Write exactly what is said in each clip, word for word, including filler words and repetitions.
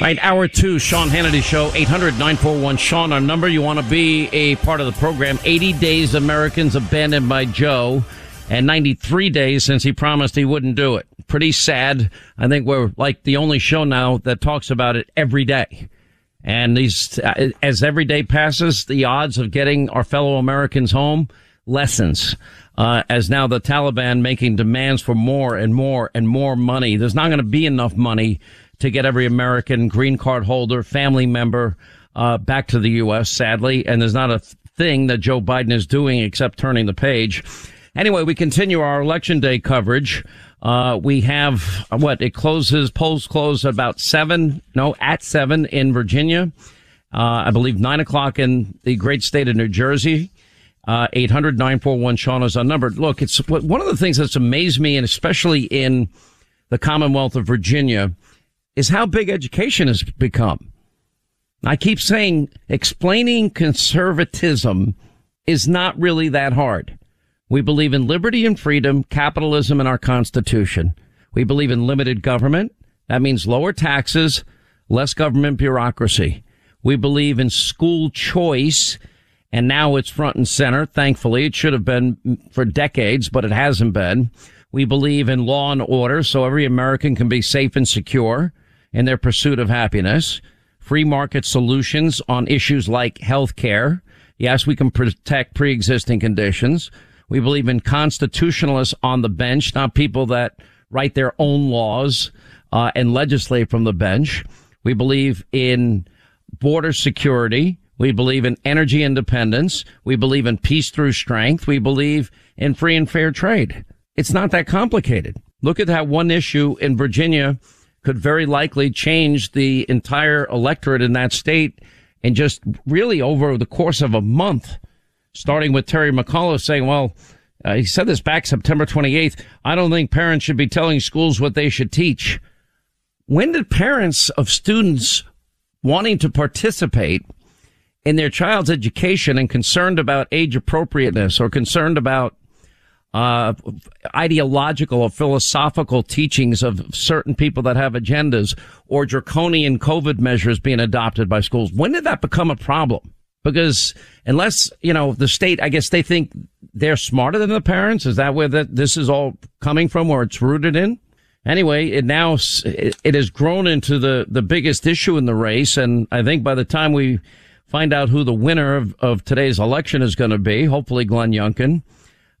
All right, hour two, Sean Hannity Show, eight hundred, nine four one, Sean, our number. You want to be a part of the program. eighty days Americans abandoned by Joe, and ninety-three days since he promised he wouldn't do it. Pretty sad. I think we're like the only show now that talks about it every day. And these, as every day passes, the odds of getting our fellow Americans home lessens. Uh, as now the Taliban making demands for more and more and more money. There's not going to be enough money to get every American green card holder, family member, uh, back to the U S, sadly. And there's not a thing that Joe Biden is doing except turning the page. Anyway, we continue our Election Day coverage. Uh, we have, what, it closes, polls close about seven, no, at seven in Virginia. Uh, I believe nine o'clock in the great state of New Jersey. Uh, eight hundred, nine four one, Sean is our number. Look, it's one of the things that's amazed me, and especially in the Commonwealth of Virginia, is how big education has become. I keep saying explaining conservatism is not really that hard. We believe in liberty and freedom, capitalism, and our Constitution. We believe in limited government. That means lower taxes, less government bureaucracy. We believe in school choice, and now it's front and center. Thankfully, it should have been for decades, but it hasn't been. We believe in law and order, so every American can be safe and secure in their pursuit of happiness. Free market solutions on issues like health care. Yes, we can protect pre-existing conditions. We believe in constitutionalists on the bench, not people that write their own laws uh, and legislate from the bench. We believe in border security. We believe in energy independence. We believe in peace through strength. We believe in free and fair trade. It's not that complicated. Look at how one issue in Virginia could very likely change the entire electorate in that state, and just really over the course of a month, starting with Terry McAuliffe saying, well, uh, he said this back September twenty-eighth, I don't think parents should be telling schools what they should teach. When did parents of students wanting to participate in their child's education and concerned about age appropriateness or concerned about Uh, ideological or philosophical teachings of certain people that have agendas, or draconian COVID measures being adopted by schools? When did that become a problem? Because unless, you know, the state, I guess they think they're smarter than the parents. Is that where the, this is all coming from, where it's rooted in? Anyway, it now, it, it has grown into the, the biggest issue in the race. And I think by the time we find out who the winner of, of today's election is going to be, hopefully Glenn Youngkin,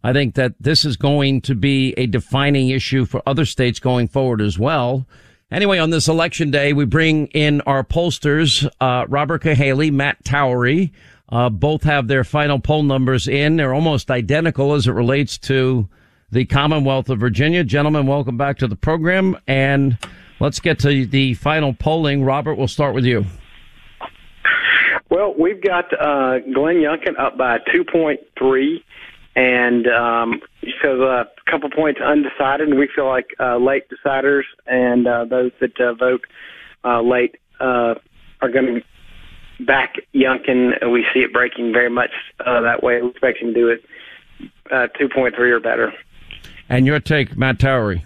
I think that this is going to be a defining issue for other states going forward as well. Anyway, on this election day, we bring in our pollsters, uh, Robert Cahaly, Matt Towery. Uh, both have their final poll numbers in. They're almost identical as it relates to the Commonwealth of Virginia. Gentlemen, welcome back to the program. And let's get to the final polling. Robert, we'll start with you. Well, we've got uh, Glenn Youngkin up by two point three. And um, so a couple points undecided, and we feel like uh, late deciders and uh, those that uh, vote uh, late uh, are going to back Youngkin. We see it breaking very much uh, that way. We expect him to do it uh, two point three or better. And your take, Matt Towery?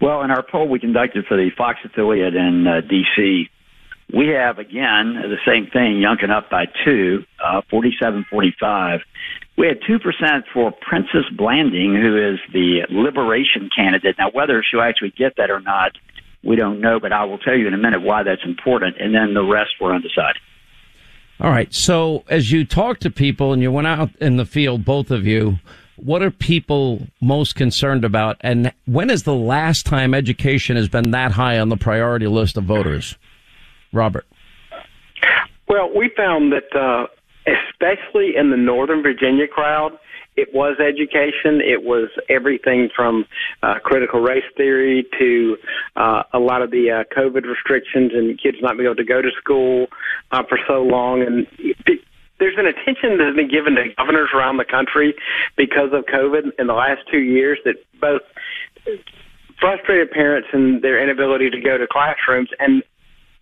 Well, in our poll we conducted for the Fox affiliate in uh, D C, we have, again, the same thing, Youngkin up by two, uh, forty-seven forty-five. We had two percent for Princess Blanding, who is the liberation candidate. Now, whether she'll actually get that or not, we don't know, but I will tell you in a minute why that's important, and then the rest were undecided. All right, so as you talk to people and you went out in the field, both of you, what are people most concerned about, and when is the last time education has been that high on the priority list of voters? Robert. Well, we found that... Uh especially in the Northern Virginia crowd, it was education. It was everything from uh, critical race theory to uh, a lot of the uh, COVID restrictions and kids not being able to go to school uh, for so long. And there's an attention that's been given to governors around the country because of COVID in the last two years that both frustrated parents and their inability to go to classrooms and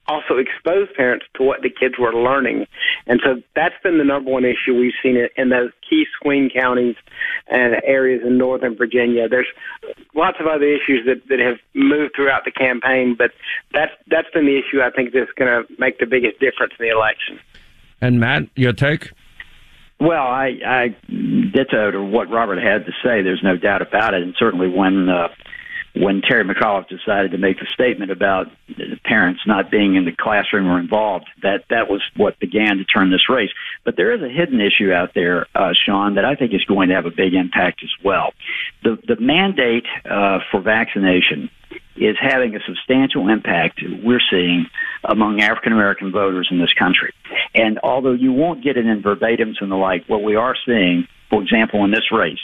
also expose parents to what the kids were learning. And so that's been the number one issue we've seen in those key swing counties and areas in northern Virginia. There's lots of other issues that, that have moved throughout the campaign, but that's, that's been the issue I think that's going to make the biggest difference in the election. And Matt, your take? Well, I, I ditto what Robert had to say. There's no doubt about it. And certainly when uh, when Terry McAuliffe decided to make the statement about parents not being in the classroom or involved, that, that was what began to turn this race. But there is a hidden issue out there, uh, Sean, that I think is going to have a big impact as well. The, the mandate uh, for vaccination is having a substantial impact we're seeing among African-American voters in this country. And although you won't get it in verbatims and the like, what we are seeing, for example, in this race,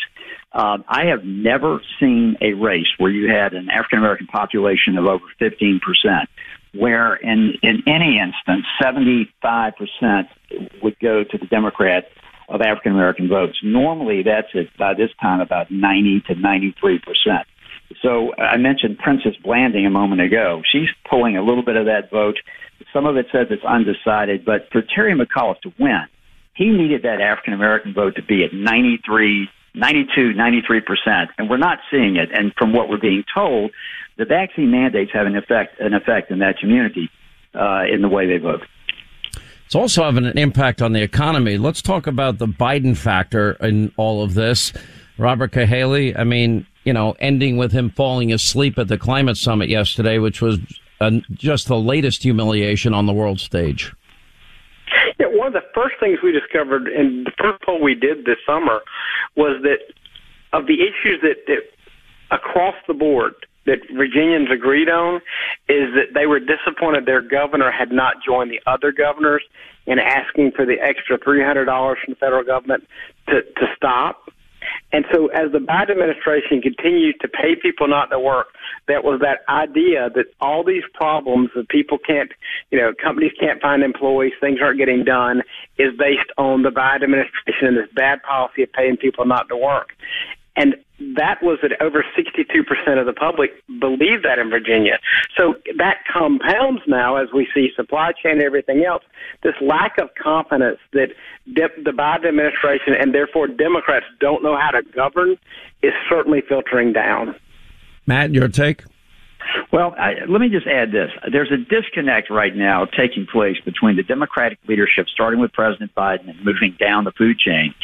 um, I have never seen a race where you had an African-American population of over fifteen percent, where in, in any instance, seventy-five percent would go to the Democrat of African-American votes. Normally, that's at, by this time about ninety to ninety-three percent. So I mentioned Princess Blanding a moment ago. She's pulling a little bit of that vote. Some of it says it's undecided, but for Terry McAuliffe to win, he needed that African-American vote to be at ninety-three, ninety-two, ninety-three percent, and we're not seeing it. And from what we're being told, the vaccine mandates have an effect, an effect in that community uh, in the way they vote. It's also having an impact on the economy. Let's talk about the Biden factor in all of this. Robert Cahaly, I mean, you know, ending with him falling asleep at the climate summit yesterday, which was uh, just the latest humiliation on the world stage. Yeah, one of the first things we discovered in the first poll we did this summer was that of the issues that, that across the board that Virginians agreed on is that they were disappointed their governor had not joined the other governors in asking for the extra three hundred dollars from the federal government to, to stop. And so as the Biden administration continues to pay people not to work, that was that idea that all these problems that people can't, you know, companies can't find employees, things aren't getting done, is based on the Biden administration and this bad policy of paying people not to work. And that was that over sixty-two percent of the public believe that in Virginia. So that compounds now as we see supply chain and everything else, this lack of confidence that the Biden administration and therefore Democrats don't know how to govern is certainly filtering down. Matt, your take? Well, I, let me just add this. There's a disconnect right now taking place between the Democratic leadership, starting with President Biden and moving down the food chain,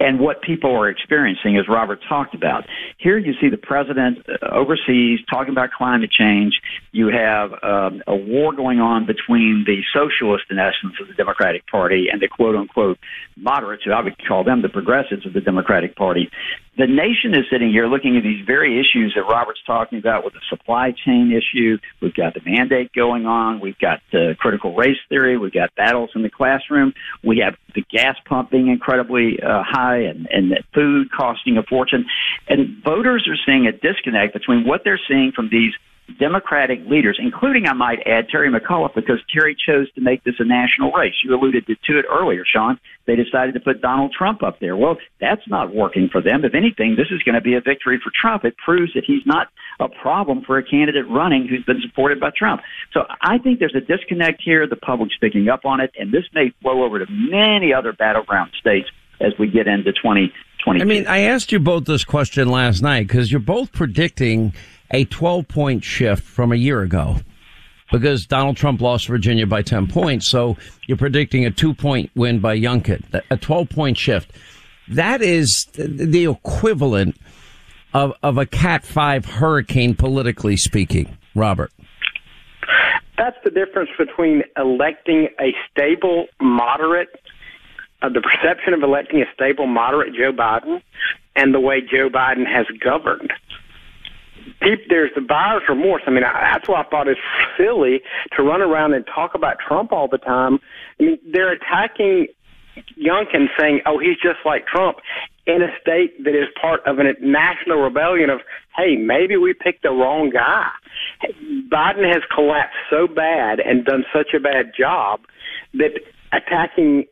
and what people are experiencing, as Robert talked about. Here you see the president overseas talking about climate change. You have um, a war going on between the socialists, in essence, of the Democratic Party and the quote-unquote moderates, who I would call them the progressives of the Democratic Party. The nation is sitting here looking at these very issues that Robert's talking about with the supply chain issue. We've got the mandate going on. We've got the critical race theory. We've got battles in the classroom. We have the gas pump being incredibly uh, high and, and food costing a fortune. And voters are seeing a disconnect between what they're seeing from these Democratic leaders, including, I might add, Terry McAuliffe, because Terry chose to make this a national race. You alluded to it earlier, Sean. They decided to put Donald Trump up there. Well, that's not working for them. If anything, this is going to be a victory for Trump. It proves that he's not a problem for a candidate running who's been supported by Trump. So I think there's a disconnect here. The public's picking up on it, and this may flow over to many other battleground states as we get into twenty twenty-two. I mean, I asked you both this question last night because you're both predicting a twelve-point shift from a year ago because Donald Trump lost Virginia by ten points. So you're predicting a two-point win by Youngkin, a twelve-point shift. That is the equivalent of, of a Cat five hurricane, politically speaking, Robert. That's the difference between electing a stable, moderate Uh, the perception of electing a stable, moderate Joe Biden and the way Joe Biden has governed. People, there's the buyer's remorse. I mean, I, that's why I thought it's silly to run around and talk about Trump all the time. I mean, they're attacking Youngkin saying, oh, he's just like Trump, in a state that is part of a national rebellion of, hey, maybe we picked the wrong guy. Biden has collapsed so bad and done such a bad job that attacking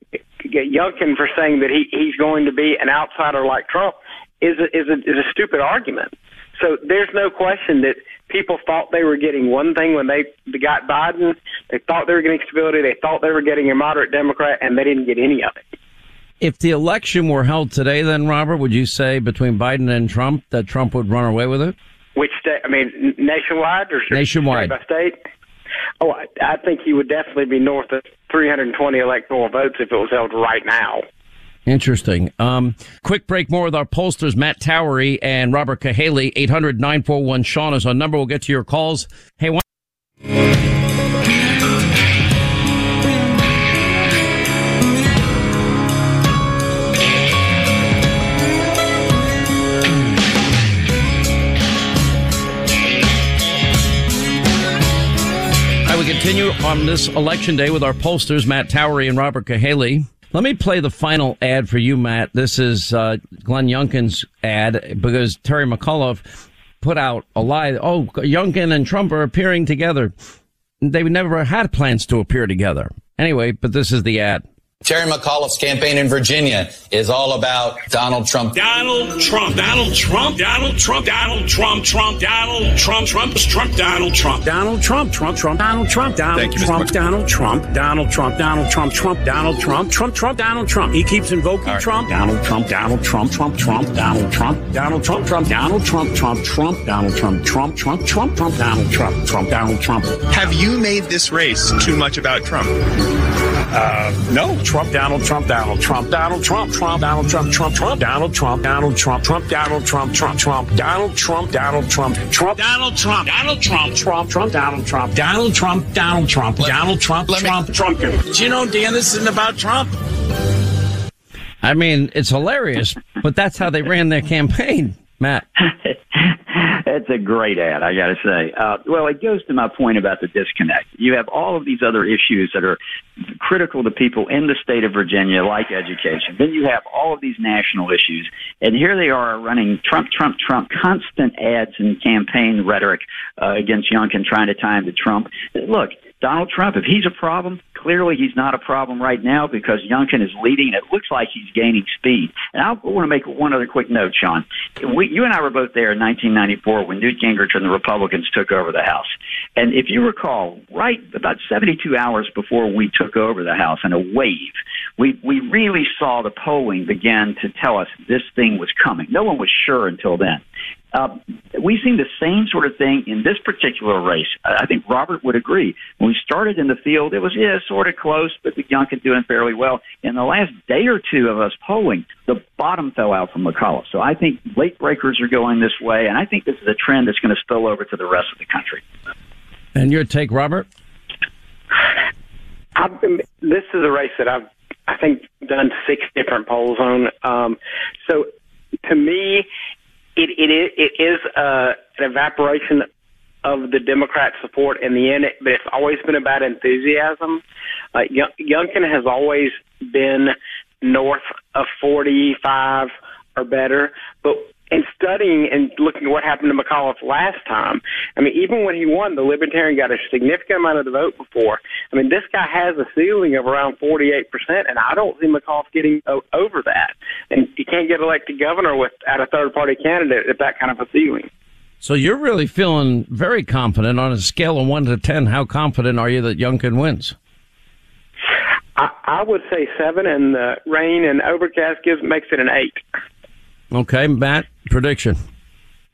Youngkin for saying that he, he's going to be an outsider like Trump is a, is a, is a stupid argument. So there's no question that people thought they were getting one thing when they got Biden. They thought they were getting stability. They thought they were getting a moderate Democrat, and they didn't get any of it. If the election were held today, then, Robert, would you say between Biden and Trump that Trump would run away with it? Which state? I mean, nationwide or nationwide state by state? Oh, I, I think he would definitely be north of three hundred twenty electoral votes if it was held right now. Interesting. Um, quick break, more with our pollsters, Matt Towery and Robert Cahaly. eight hundred nine four one Sean is our number. We'll get to your calls. Hey, one. I will continue on this election day with our pollsters, Matt Towery and Robert Cahaly. Let me play the final ad for you, Matt. This is uh, Glenn Youngkin's ad, because Terry McAuliffe put out a lie. Oh, Youngkin and Trump are appearing together. They never had plans to appear together. Anyway, but this is the ad. Terry McAuliffe's campaign in Virginia is all about Donald Trump. Donald Trump, Donald Trump, Donald Trump, Donald Trump, Trump, Donald Trump, Trump, Trump, Donald Trump, Donald Trump, Trump, Trump, Donald Trump, Donald Trump, Donald Trump, Donald Trump, Donald Trump, Trump, Donald Trump, Trump, Trump, Donald Trump. He keeps invoking Trump. Donald Trump, Donald Trump, Trump, Trump, Donald Trump, Donald Trump, Trump, Donald Trump, Trump, Trump, Donald Trump, Trump, Trump, Trump, Trump, Donald Trump, Trump, Donald Trump. Have you made this race too much about Trump? Uh, no. Trump, Donald Trump, Donald Trump, Donald Trump, Trump, Donald Trump, Trump, Trump, Donald Trump, Donald Trump, Trump, Donald Trump, Trump, Trump, Donald Trump, Donald Trump, Trump, Donald Trump, Donald Trump, Trump, Trump, Donald Trump, Donald Trump, Donald Trump, Donald Trump, Trump, Trump. Do you know, Dan, this isn't about Trump. I mean, it's hilarious, but that's how they ran their campaign, Matt. That's a great ad, I got to say. Uh, well, it goes to my point about the disconnect. You have all of these other issues that are critical to people in the state of Virginia, like education. Then you have all of these national issues. And here they are running Trump, Trump, Trump, constant ads and campaign rhetoric uh, against Youngkin, trying to tie him to Trump. Look, Donald Trump, if he's a problem, clearly he's not a problem right now because Youngkin is leading. It looks like he's gaining speed. And I want to make one other quick note, Sean. We, you and I were both there in nineteen ninety-four when Newt Gingrich and the Republicans took over the House. And if you recall, right about seventy-two hours before we took over the House in a wave, we, we really saw the polling begin to tell us this thing was coming. No one was sure until then. Uh, we've seen the same sort of thing in this particular race. I think Robert would agree. When we started in the field, it was, yeah, sort of close, but the Youngkin doing fairly well. In the last day or two of us polling, the bottom fell out from McAuliffe. So I think late breakers are going this way, and I think this is a trend that's going to spill over to the rest of the country. And your take, Robert? I've been, this is a race that I've, I think, done six different polls on. Um, so to me, It, it is, it is uh, an evaporation of the Democrat support in the end, but it's always been about enthusiasm. Uh, Youngkin has always been north of forty-five or better, but in studying and looking at what happened to McAuliffe last time, I mean, even when he won, the Libertarian got a significant amount of the vote before. I mean, this guy has a ceiling of around forty-eight percent, and I don't see McAuliffe getting over that. And you can't get elected governor without a third-party candidate at that kind of a ceiling. So you're really feeling very confident. On a scale of one to ten, how confident are you that Youngkin wins? I, I would say seven, and the rain and overcast gives makes it an eight. Okay, Matt, prediction.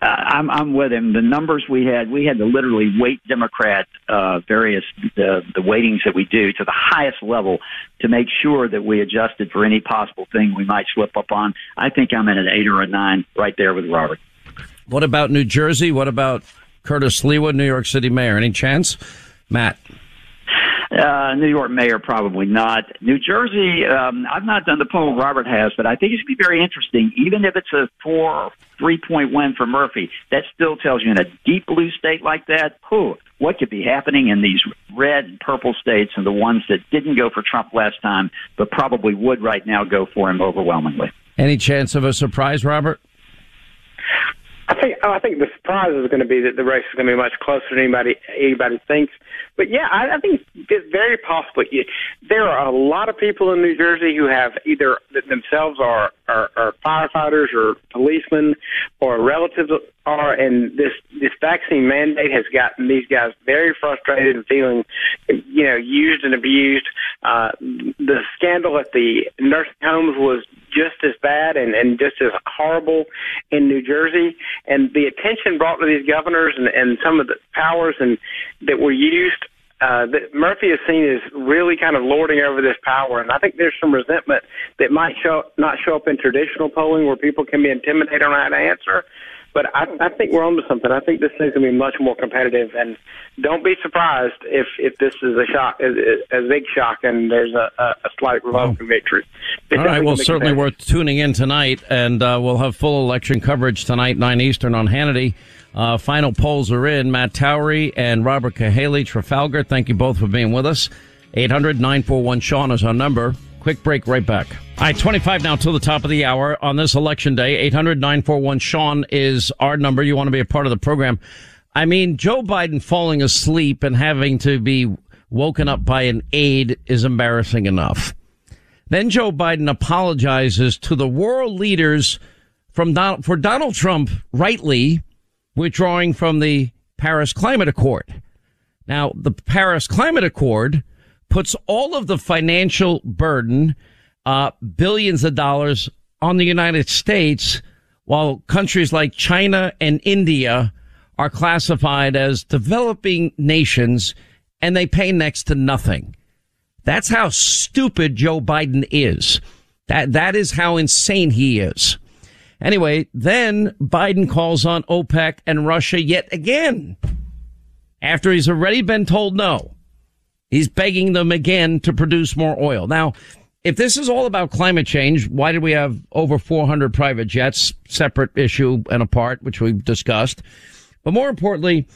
Uh, I'm, I'm with him. The numbers we had, we had to literally weight Democrat uh, various the, the weightings that we do to the highest level to make sure that we adjusted for any possible thing we might slip up on. I think I'm at an eight or a nine right there with Robert. What about New Jersey? What about Curtis Lewa, New York City mayor? Any chance, Matt? Uh, New York mayor, probably not. New Jersey, um, I've not done the poll Robert has, but I think it's going to be very interesting. Even if it's a four or three-point win for Murphy, that still tells you in a deep blue state like that, whew, what could be happening in these red and purple states and the ones that didn't go for Trump last time but probably would right now go for him overwhelmingly. Any chance of a surprise, Robert? I think I think the surprise is going to be that the race is going to be much closer than anybody anybody thinks. But yeah, I, I think it's very possible. There are a lot of people in New Jersey who have either themselves are are, are firefighters or policemen or relatives are, and this this vaccine mandate has gotten these guys very frustrated and feeling, you know, used and abused. Uh, the scandal at the nursing homes was just as bad and, and just as horrible in New Jersey. And the attention brought to these governors and, and some of the powers and that were used, uh, that Murphy is seen as really kind of lording over this power. And I think there's some resentment that might show not show up in traditional polling where people can be intimidated on how to answer. But I, I think we're onto something. I think this thing's going to be much more competitive. And don't be surprised if, if this is a shock, a, a big shock, and there's a, a slight Republican oh. victory. It's All right. Well, certainly worth tuning in tonight. And uh, we'll have full election coverage tonight, nine Eastern on Hannity. Uh, final polls are in. Matt Towery and Robert Cahaly, Trafalgar, thank you both for being with us. eight hundred nine four one Sean is our number. Quick break, right back. All right, twenty-five now till the top of the hour on this election day. eight hundred nine four one Sean is our number. You want to be a part of the program. I mean, Joe Biden falling asleep and having to be woken up by an aide is embarrassing enough. Then Joe Biden apologizes to the world leaders from Donald, for Donald Trump rightly withdrawing from the Paris Climate Accord. Now, the Paris Climate Accord puts all of the financial burden, uh, billions of dollars, on the United States, while countries like China and India are classified as developing nations, and they pay next to nothing. That's how stupid Joe Biden is. That that is how insane he is. Anyway, then Biden calls on OPEC and Russia yet again, after he's already been told no. He's begging them again to produce more oil. Now, if this is all about climate change, why did we have over four hundred private jets? Separate issue and apart, which we've discussed. But more importantly,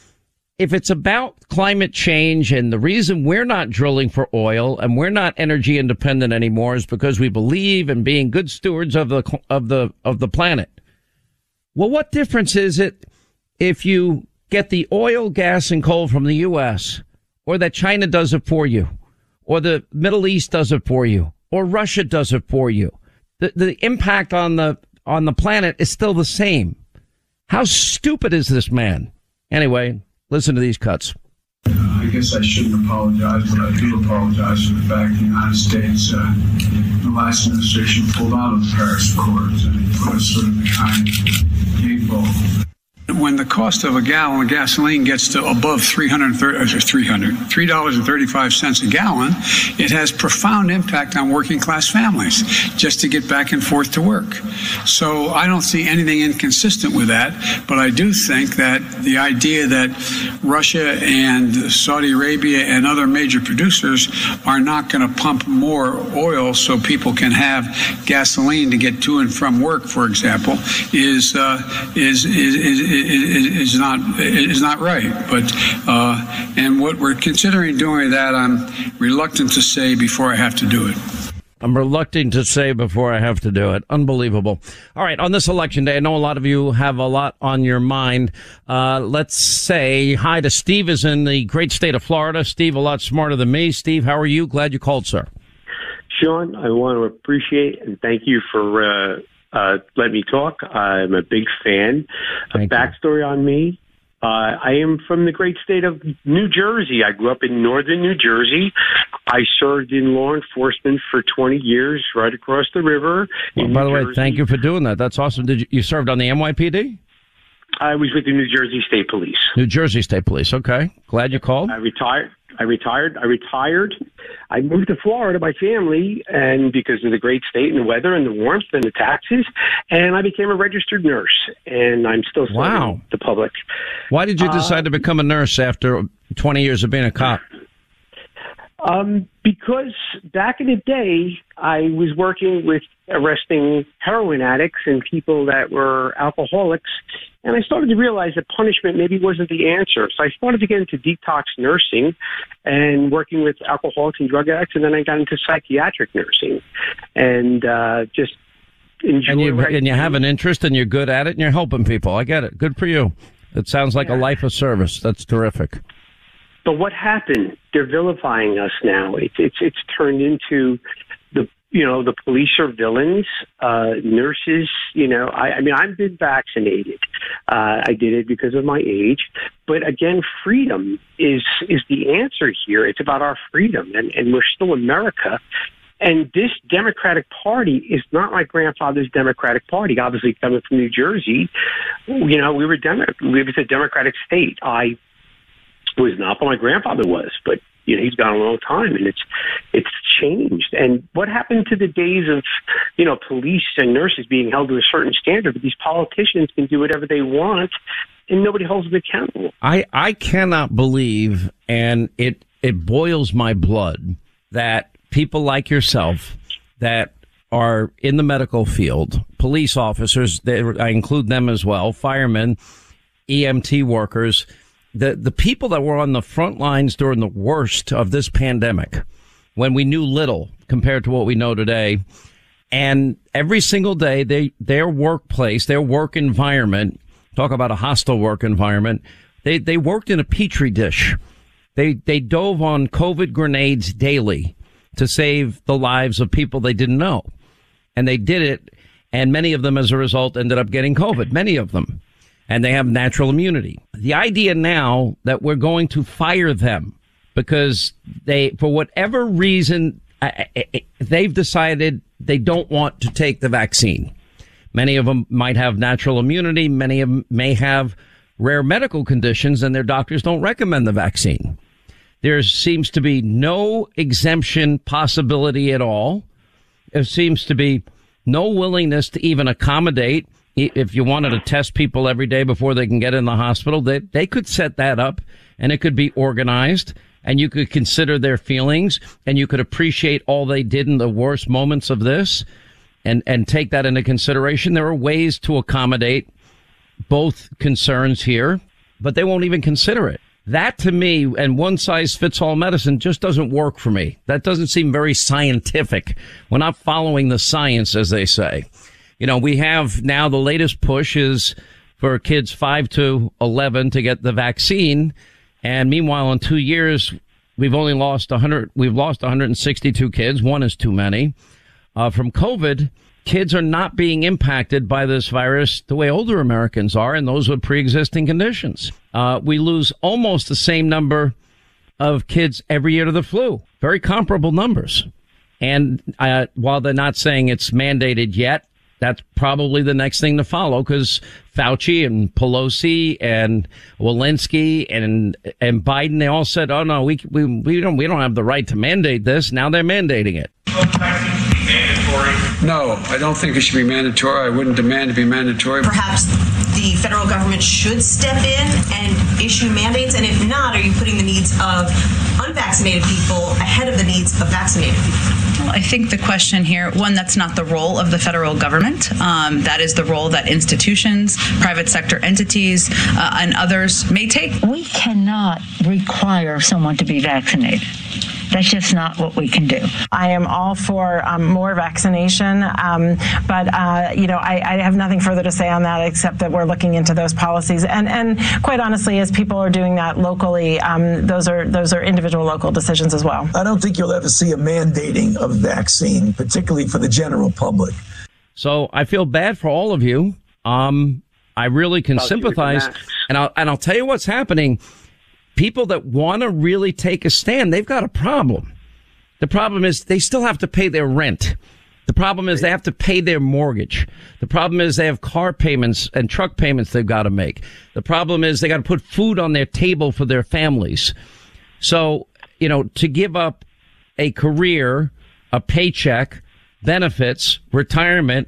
if it's about climate change and the reason we're not drilling for oil and we're not energy independent anymore is because we believe in being good stewards of the of the of the planet. Well, what difference is it if you get the oil, gas, and coal from the U S, or that China does it for you, or the Middle East does it for you, or Russia does it for you? The, the impact on the on the planet is still the same. How stupid is this man? Anyway, listen to these cuts. I guess I shouldn't apologize, but I do apologize for the fact that the United States, uh, the last administration pulled out of the Paris Accord and put us sort of behind the eight ball. When the cost of a gallon of gasoline gets to above three hundred, three dollars and thirty-five cents a gallon, it has profound impact on working class families just to get back and forth to work. So I don't see anything inconsistent with that, but I do think that the idea that Russia and Saudi Arabia and other major producers are not going to pump more oil so people can have gasoline to get to and from work, for example, is uh, is is, is It's not, it's not right. But uh, and what we're considering doing that, I'm reluctant to say before I have to do it. I'm reluctant to say before I have to do it. Unbelievable. All right. On this election day, I know a lot of you have a lot on your mind. Uh, let's say hi to Steve is in the great state of Florida. Steve, a lot smarter than me. Steve, how are you? Glad you called, sir. Sean, I want to appreciate and thank you for uh Uh, let me talk. I'm a big fan. A Thank backstory you. on me. Uh, I am from the great state of New Jersey. I grew up in northern New Jersey. I served in law enforcement for twenty years right across the river. Well, by the way, thank you for doing that. That's awesome. Did you, you served on the N Y P D? I was with the New Jersey State Police. New Jersey State Police. Okay. Glad you called. I retired. I retired. I retired. I moved to Florida, my family, and because of the great state and the weather and the warmth and the taxes, and I became a registered nurse, and I'm still serving wow. the public. Why did you decide uh, to become a nurse after twenty years of being a cop? Um, because back in the day, I was working with arresting heroin addicts and people that were alcoholics, and I started to realize that punishment maybe wasn't the answer. So I wanted to get into detox nursing and working with alcoholics and drug addicts, and then I got into psychiatric nursing. And uh, just enjoy. And you, and you have an interest, and you're good at it, and you're helping people. I get it. Good for you. It sounds like yeah. a life of service. That's terrific. But what happened? They're vilifying us now. It's it's it's turned into the you know the police are villains, uh, nurses. You know, I, I mean, I've been vaccinated. Uh, I did it because of my age. But again, freedom is is the answer here. It's about our freedom, and, and we're still America. And this Democratic Party is not my grandfather's Democratic Party. Obviously, coming from New Jersey, you know, we were Demo- we was a Democratic state. I was not, but my grandfather was. But you know, he's gone a long time, and it's it's changed. And what happened to the days of you know police and nurses being held to a certain standard? But these politicians can do whatever they want, and nobody holds them accountable. I I cannot believe, and it it boils my blood that. People like yourself that are in the medical field, police officers, they, I include them as well, firemen, E M T workers, the, the people that were on the front lines during the worst of this pandemic, when we knew little compared to what we know today. And every single day, they their workplace, their work environment, talk about a hostile work environment, they, they worked in a petri dish. They, they dove on COVID grenades daily to save the lives of people they didn't know. And they did it, and many of them, as a result, ended up getting COVID, many of them. And they have natural immunity. The idea now that we're going to fire them because they, for whatever reason, they've decided they don't want to take the vaccine. Many of them might have natural immunity. Many of them may have rare medical conditions, and their doctors don't recommend the vaccine. There seems to be no exemption possibility at all. There seems to be no willingness to even accommodate. If you wanted to test people every day before they can get in the hospital, they, they could set that up, and it could be organized, and you could consider their feelings, and you could appreciate all they did in the worst moments of this, and, and take that into consideration. There are ways to accommodate both concerns here, but they won't even consider it. That, to me, and one-size-fits-all medicine just doesn't work for me. That doesn't seem very scientific. We're not following the science, as they say. You know, we have now the latest push is for kids five to eleven to get the vaccine. And meanwhile, in two years, we've only lost one hundred. We've lost one hundred sixty-two kids. One is too many. Uh, from COVID, kids are not being impacted by this virus the way older Americans are, and those with pre-existing conditions. Uh, we lose almost the same number of kids every year to the flu. Very comparable numbers. And uh, while they're not saying it's mandated yet, that's probably the next thing to follow, because Fauci and Pelosi and Walensky and and Biden, they all said, "Oh no, we we we don't we don't have the right to mandate this." Now they're mandating it. No, I don't think it should be mandatory. I wouldn't demand to be mandatory. Perhaps the federal government should step in and issue mandates? And if not, are you putting the needs of unvaccinated people ahead of the needs of vaccinated people? Well, I think the question here, one, that's not the role of the federal government. Um, that is the role that institutions, private sector entities, uh, and others may take. We cannot require someone to be vaccinated. That's just not what we can do. I am all for um, more vaccination, um, but uh, you know, I, I have nothing further to say on that except that we're looking into those policies. And and quite honestly, as people are doing that locally, um, those are those are individual local decisions as well. I don't think you'll ever see a mandating of vaccine, particularly for the general public. So I feel bad for all of you. Um, I really can I'll sympathize, and I'll and I'll tell you what's happening. People that want to really take a stand, they've got a problem. The problem is they still have to pay their rent. The problem is they have to pay their mortgage. The problem is they have car payments and truck payments they've got to make. The problem is they got to put food on their table for their families. So, you know, to give up a career, a paycheck, benefits, retirement,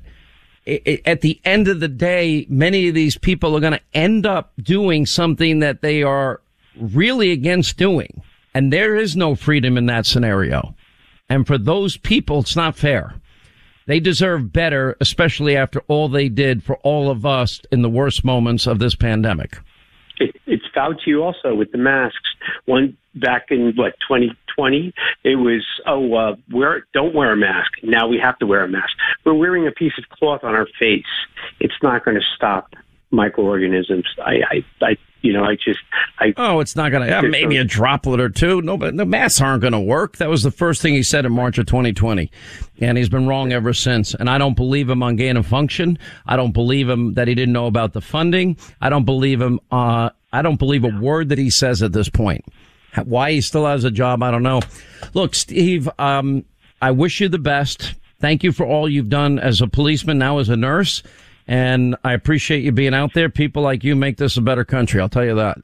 at the end of the day, many of these people are going to end up doing something that they are really against doing, and there is no freedom in that scenario. And for those people, it's not fair. They deserve better, especially after all they did for all of us in the worst moments of this pandemic. It, it's Fauci also with the masks. One back in, what, twenty twenty, it was, oh, uh, wear, don't wear a mask. Now we have to wear a mask. We're wearing a piece of cloth on our face. It's not going to stop microorganisms. I, I, I you know, I just, I. Oh, it's not going to, yeah, maybe a droplet or two. No, but the masks aren't going to work. That was the first thing he said in March of twenty twenty. And he's been wrong ever since. And I don't believe him on gain of function. I don't believe him that he didn't know about the funding. I don't believe him. Uh, I don't believe a word that he says at this point. Why he still has a job, I don't know. Look, Steve, um, I wish you the best. Thank you for all you've done as a policeman, now as a nurse. And I appreciate you being out there. People like you make this a better country. I'll tell you that.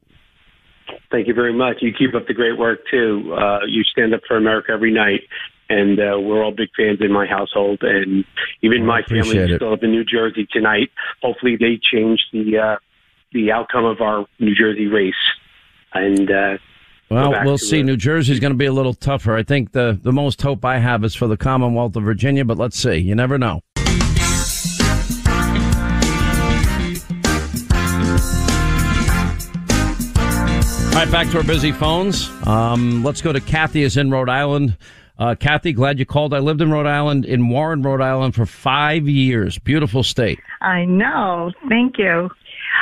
Thank you very much. You keep up the great work, too. Uh, you stand up for America every night. And uh, we're all big fans in my household. And even my family is still up in New Jersey tonight. Hopefully they change the uh, the outcome of our New Jersey race. And uh, well, we'll see. New Jersey is going to be a little tougher. I think the, the most hope I have is for the Commonwealth of Virginia. But let's see. You never know. All right, back to our busy phones. Um, let's go to Kathy is in Rhode Island. Uh, Kathy, glad you called. I lived in Rhode Island, in Warren, Rhode Island, for five years. Beautiful state. I know. Thank you.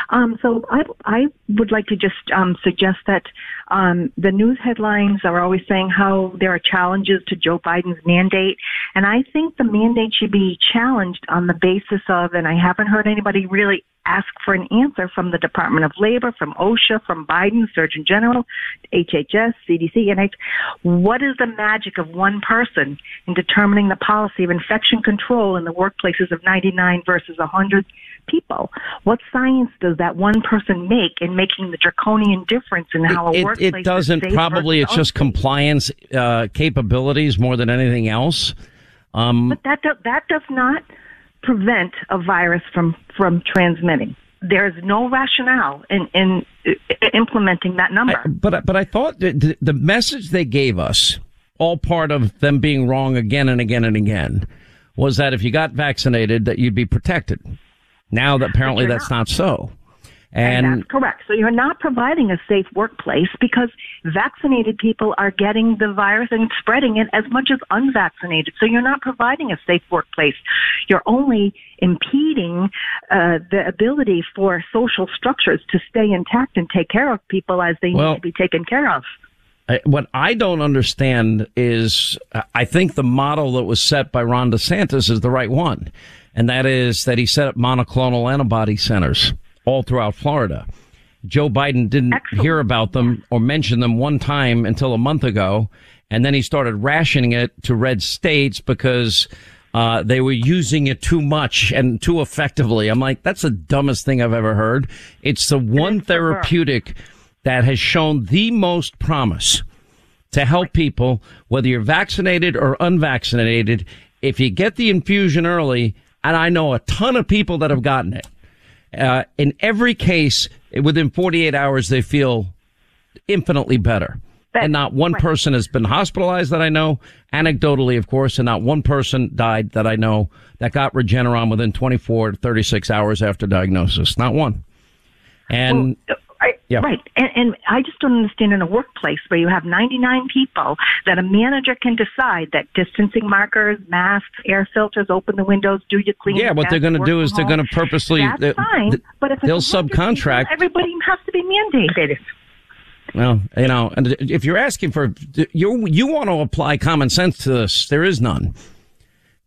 Um, so I, I would like to just um, suggest that um, the news headlines are always saying how there are challenges to Joe Biden's mandate. And I think the mandate should be challenged on the basis of, and I haven't heard anybody really ask for an answer from the Department of Labor, from OSHA, from Biden, Surgeon General, H H S, C D C, N I H. What is the magic of one person in determining the policy of infection control in the workplaces of ninety-nine versus one hundred people? What science does that one person make in making the draconian difference in how a it, workplace? It doesn't. Is probably it's just compliance uh, capabilities more than anything else. Um, but that do, that does not prevent a virus from, from transmitting. There is no rationale in, in, in implementing that number. I, but but I thought the, the message they gave us, all part of them being wrong again and again and again, was that if you got vaccinated, that you'd be protected. Now, that apparently that's not. not so. And, and that's correct. So you're not providing a safe workplace because vaccinated people are getting the virus and spreading it as much as unvaccinated. So you're not providing a safe workplace. You're only impeding uh, the ability for social structures to stay intact and take care of people as they well, need to be taken care of. I, what I don't understand is uh, I think the model that was set by Ron DeSantis is the right one. And that is that he set up monoclonal antibody centers all throughout Florida. Joe Biden didn't Excellent. hear about them or mention them one time until a month ago. And then he started rationing it to red states because uh, they were using it too much and too effectively. I'm like, that's the dumbest thing I've ever heard. It's the one therapeutic that has shown the most promise to help people, whether you're vaccinated or unvaccinated. If you get the infusion early, and I know a ton of people that have gotten it, Uh, in every case, within forty-eight hours, they feel infinitely better. But, and not one right. person has been hospitalized that I know, anecdotally, of course, and not one person died that I know that got Regeneron within twenty-four to thirty-six hours after diagnosis. Not one. And well, I, yeah. Right. And, and I just don't understand in a workplace where you have ninety-nine people that a manager can decide that distancing markers, masks, air filters, open the windows, do your cleaning. Yeah, what they're going to do is they're going to purposely. That's uh, fine, th- but if they'll subcontract. People, everybody has to be mandated. Well, you know, and if you're asking for, you you want to apply common sense to this. There is none.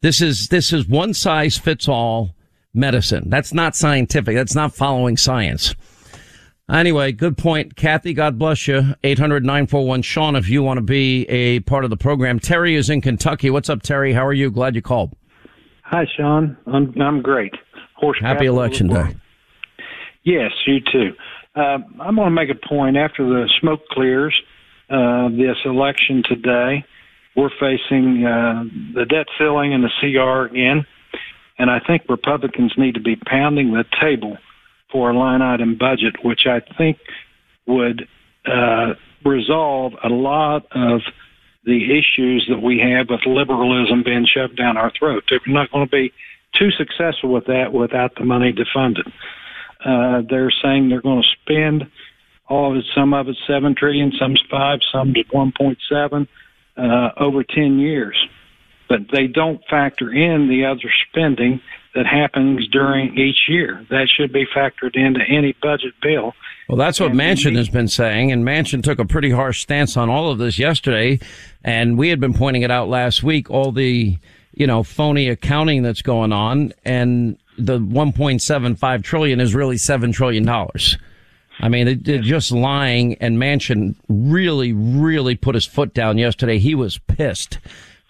This is this is one size fits all medicine. That's not scientific. That's not following science. Anyway, good point. Kathy, God bless you. eight hundred nine four one Sean if you want to be a part of the program. Terry is in Kentucky. What's up, Terry? How are you? Glad you called. Hi, Sean. I'm, I'm great. Horse Happy election day. Yes, you too. Uh, I'm going to make a point. After the smoke clears uh, this election today, we're facing uh, the debt ceiling and the C R again, and I think Republicans need to be pounding the table for a line item budget, which I think would uh, resolve a lot of the issues that we have with liberalism being shoved down our throat. They're not going to be too successful with that without the money to fund it. Uh, they're saying they're going to spend All of it, some of it's seven trillion, some's five, some's one point seven, uh, over ten years. But they don't factor in the other spending that happens during each year. That should be factored into any budget bill. Well, that's what and Manchin he, has been saying, and Manchin took a pretty harsh stance on all of this yesterday. And we had been pointing it out last week, all the, you know, phony accounting that's going on, and the one point seven five trillion is really seven trillion dollars. I mean, they're just lying, and Manchin really, really put his foot down yesterday. He was pissed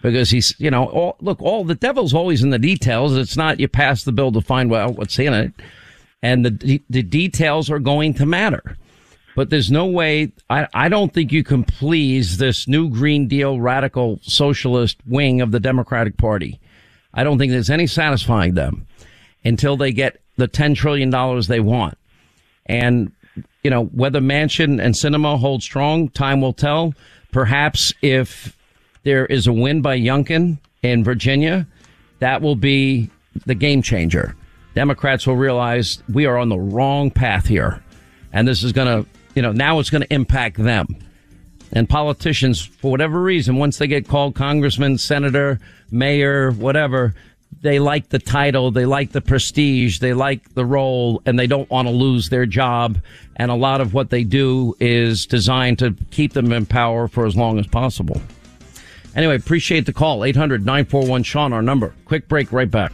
because he's, you know, all, look, all the devil's always in the details. It's not you pass the bill to find out what's in it, and the the details are going to matter. But there's no way, I, I don't think you can please this new Green Deal radical socialist wing of the Democratic Party. I don't think there's any satisfying them until they get the ten trillion dollars they want. And you know, whether Manchin and Sinema hold strong, time will tell. Perhaps if there is a win by Youngkin in Virginia, that will be the game changer. Democrats will realize we are on the wrong path here. And this is going to, you know, now it's going to impact them. And politicians, for whatever reason, once they get called congressman, senator, mayor, whatever, they like the title, they like the prestige, they like the role, and they don't want to lose their job. And a lot of what they do is designed to keep them in power for as long as possible. Anyway, appreciate the call. eight hundred nine four one Sean, our number. Quick break, right back.